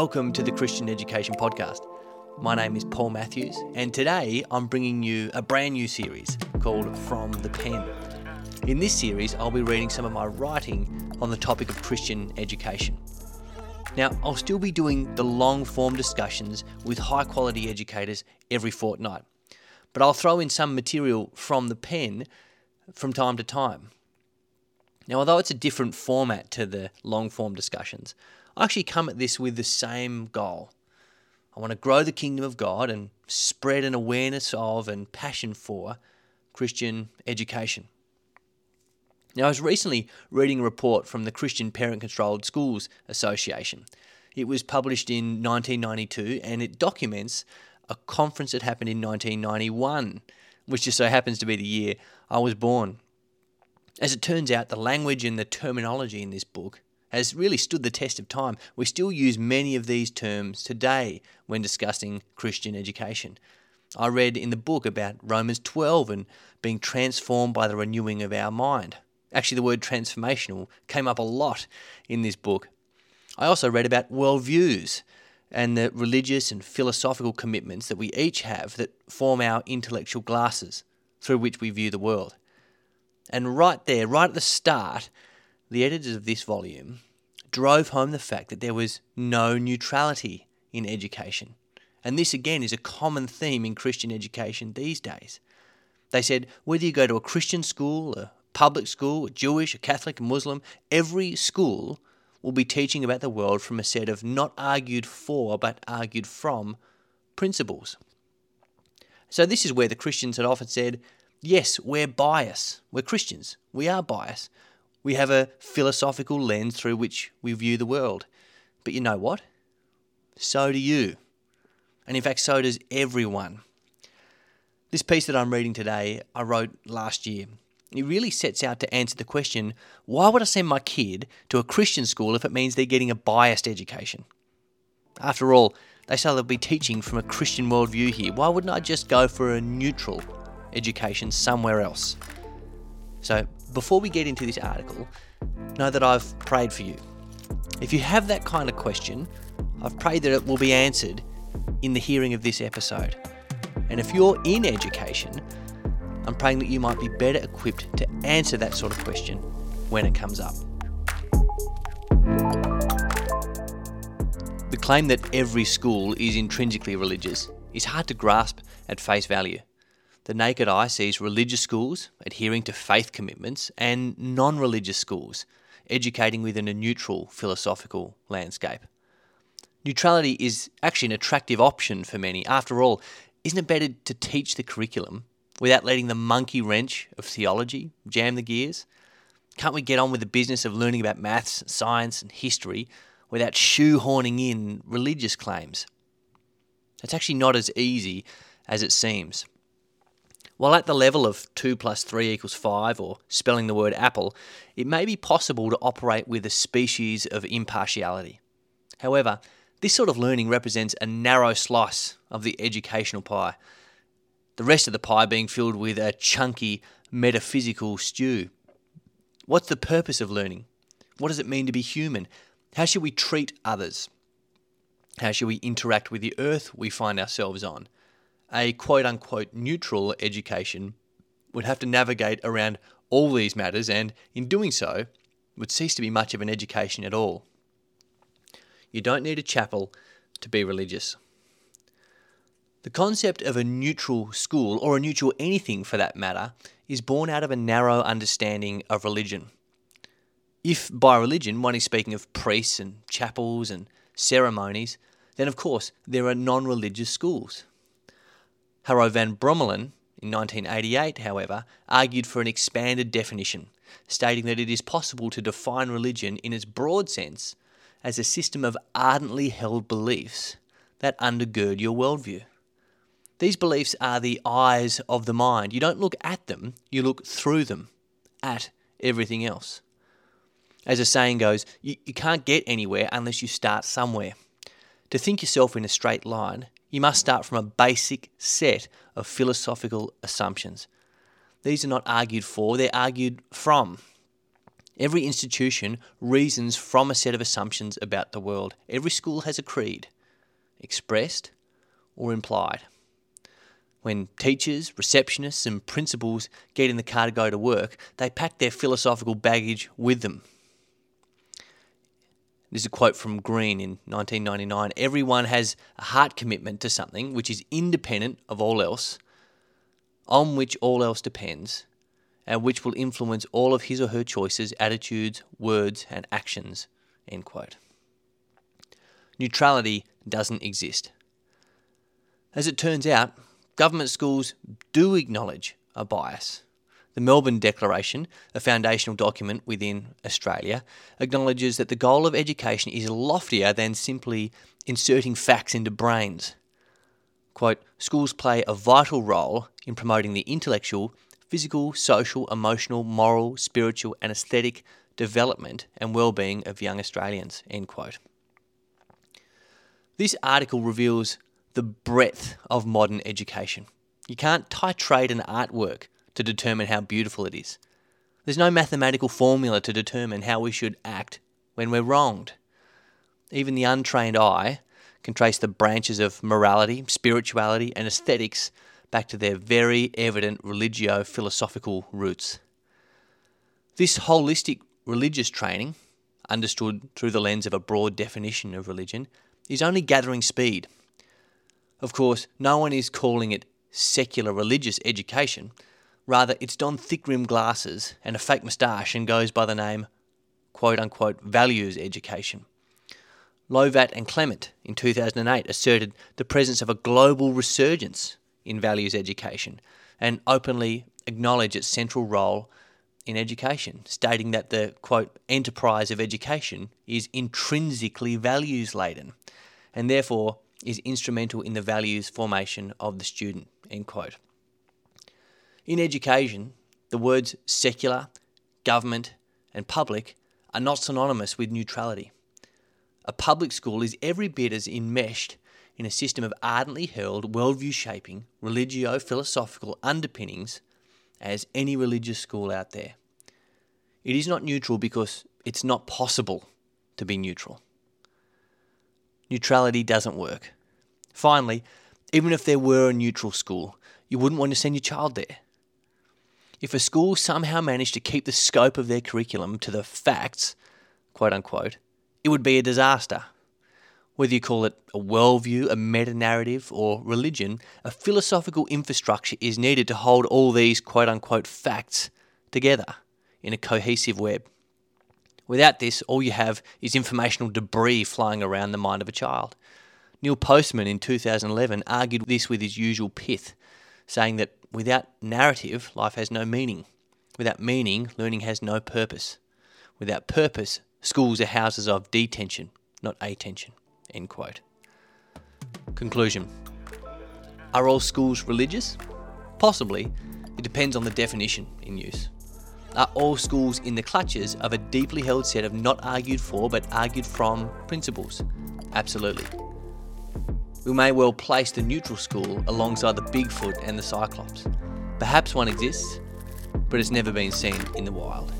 Welcome to the Christian Education Podcast. My name is Paul Matthews, and today I'm bringing you a brand new series called From the Pen. In this series, I'll be reading some of my writing on the topic of Christian education. Now, I'll still be doing the long-form discussions with high-quality educators every fortnight, but I'll throw in some material from the pen from time to time. Now, although it's a different format to the long-form discussions, I actually come at this with the same goal. I want to grow the kingdom of God and spread an awareness of and passion for Christian education. Now, I was recently reading a report from the Christian Parent Controlled Schools Association. It was published in 1992, and it documents a conference that happened in 1991, which just so happens to be the year I was born. As it turns out, the language and the terminology in this book has really stood the test of time. We still use many of these terms today when discussing Christian education. I read in the book about Romans 12 and being transformed by the renewing of our mind. Actually, the word transformational came up a lot in this book. I also read about worldviews and the religious and philosophical commitments that we each have that form our intellectual glasses through which we view the world. And right there, right at the start, the editors of this volume drove home the fact that there was no neutrality in education. And this, again, is a common theme in Christian education these days. They said, whether you go to a Christian school, a public school, a Jewish, a Catholic, a Muslim, every school will be teaching about the world from a set of not argued for, but argued from principles. So this is where the Christians had often said, yes, we're biased. We're Christians. We are biased. We have a philosophical lens through which we view the world. But you know what? So do you. And in fact, so does everyone. This piece that I'm reading today, I wrote last year. It really sets out to answer the question, why would I send my kid to a Christian school if it means they're getting a biased education? After all, they say they'll be teaching from a Christian worldview here. Why wouldn't I just go for a neutral education somewhere else? So before we get into this article, know that I've prayed for you. If you have that kind of question, I've prayed that it will be answered in the hearing of this episode. And if you're in education, I'm praying that you might be better equipped to answer that sort of question when it comes up. The claim that every school is intrinsically religious is hard to grasp at face value. The naked eye sees religious schools adhering to faith commitments and non-religious schools educating within a neutral philosophical landscape. Neutrality is actually an attractive option for many. After all, isn't it better to teach the curriculum without letting the monkey wrench of theology jam the gears? Can't we get on with the business of learning about maths, science and history without shoehorning in religious claims? It's actually not as easy as it seems. While at the level of 2 + 3 = 5, or spelling the word apple, it may be possible to operate with a species of impartiality. However, this sort of learning represents a narrow slice of the educational pie, the rest of the pie being filled with a chunky metaphysical stew. What's the purpose of learning? What does it mean to be human? How should we treat others? How should we interact with the earth we find ourselves on? A quote-unquote neutral education would have to navigate around all these matters, and in doing so, would cease to be much of an education at all. You don't need a chapel to be religious. The concept of a neutral school, or a neutral anything for that matter, is born out of a narrow understanding of religion. If by religion one is speaking of priests and chapels and ceremonies, then of course there are non-religious schools. Harro van Brummelen, in 1988, however, argued for an expanded definition, stating that it is possible to define religion in its broad sense as a system of ardently held beliefs that undergird your worldview. These beliefs are the eyes of the mind. You don't look at them, you look through them, at everything else. As a saying goes, you can't get anywhere unless you start somewhere. To think yourself in a straight line, you must start from a basic set of philosophical assumptions. These are not argued for, they're argued from. Every institution reasons from a set of assumptions about the world. Every school has a creed, expressed or implied. When teachers, receptionists and principals get in the car to go to work, they pack their philosophical baggage with them. This is a quote from Green in 1999. Everyone has a heart commitment to something which is independent of all else, on which all else depends, and which will influence all of his or her choices, attitudes, words, and actions, end quote. Neutrality doesn't exist. As it turns out, government schools do acknowledge a bias. The Melbourne Declaration, a foundational document within Australia, acknowledges that the goal of education is loftier than simply inserting facts into brains. Quote, schools play a vital role in promoting the intellectual, physical, social, emotional, moral, spiritual and aesthetic development and well-being of young Australians, end quote. This article reveals the breadth of modern education. You can't titrate an artwork to determine how beautiful it is. There's no mathematical formula to determine how we should act when we're wronged. Even the untrained eye can trace the branches of morality, spirituality, and aesthetics back to their very evident religio-philosophical roots. This holistic religious training, understood through the lens of a broad definition of religion, is only gathering speed. Of course, no one is calling it secular religious education. Rather, it's donned thick-rimmed glasses and a fake moustache and goes by the name, quote-unquote, values education. Lovat and Clement in 2008 asserted the presence of a global resurgence in values education and openly acknowledge its central role in education, stating that the, quote, enterprise of education is intrinsically values-laden and therefore is instrumental in the values formation of the student, end quote. In education, the words secular, government, and public are not synonymous with neutrality. A public school is every bit as enmeshed in a system of ardently held, worldview-shaping, religio-philosophical underpinnings as any religious school out there. It is not neutral because it's not possible to be neutral. Neutrality doesn't work. Finally, even if there were a neutral school, you wouldn't want to send your child there. If a school somehow managed to keep the scope of their curriculum to the facts, quote-unquote, it would be a disaster. Whether you call it a worldview, a meta-narrative, or religion, a philosophical infrastructure is needed to hold all these quote-unquote facts together in a cohesive web. Without this, all you have is informational debris flying around the mind of a child. Neil Postman in 2011 argued this with his usual pith, saying that without narrative, life has no meaning. Without meaning, learning has no purpose. Without purpose, schools are houses of detention, not attention, end quote. Conclusion. Are all schools religious? Possibly. It depends on the definition in use. Are all schools in the clutches of a deeply held set of not argued for but argued from principles? Absolutely. We may well place the neutral school alongside the Bigfoot and the Cyclops. Perhaps one exists, but it's never been seen in the wild.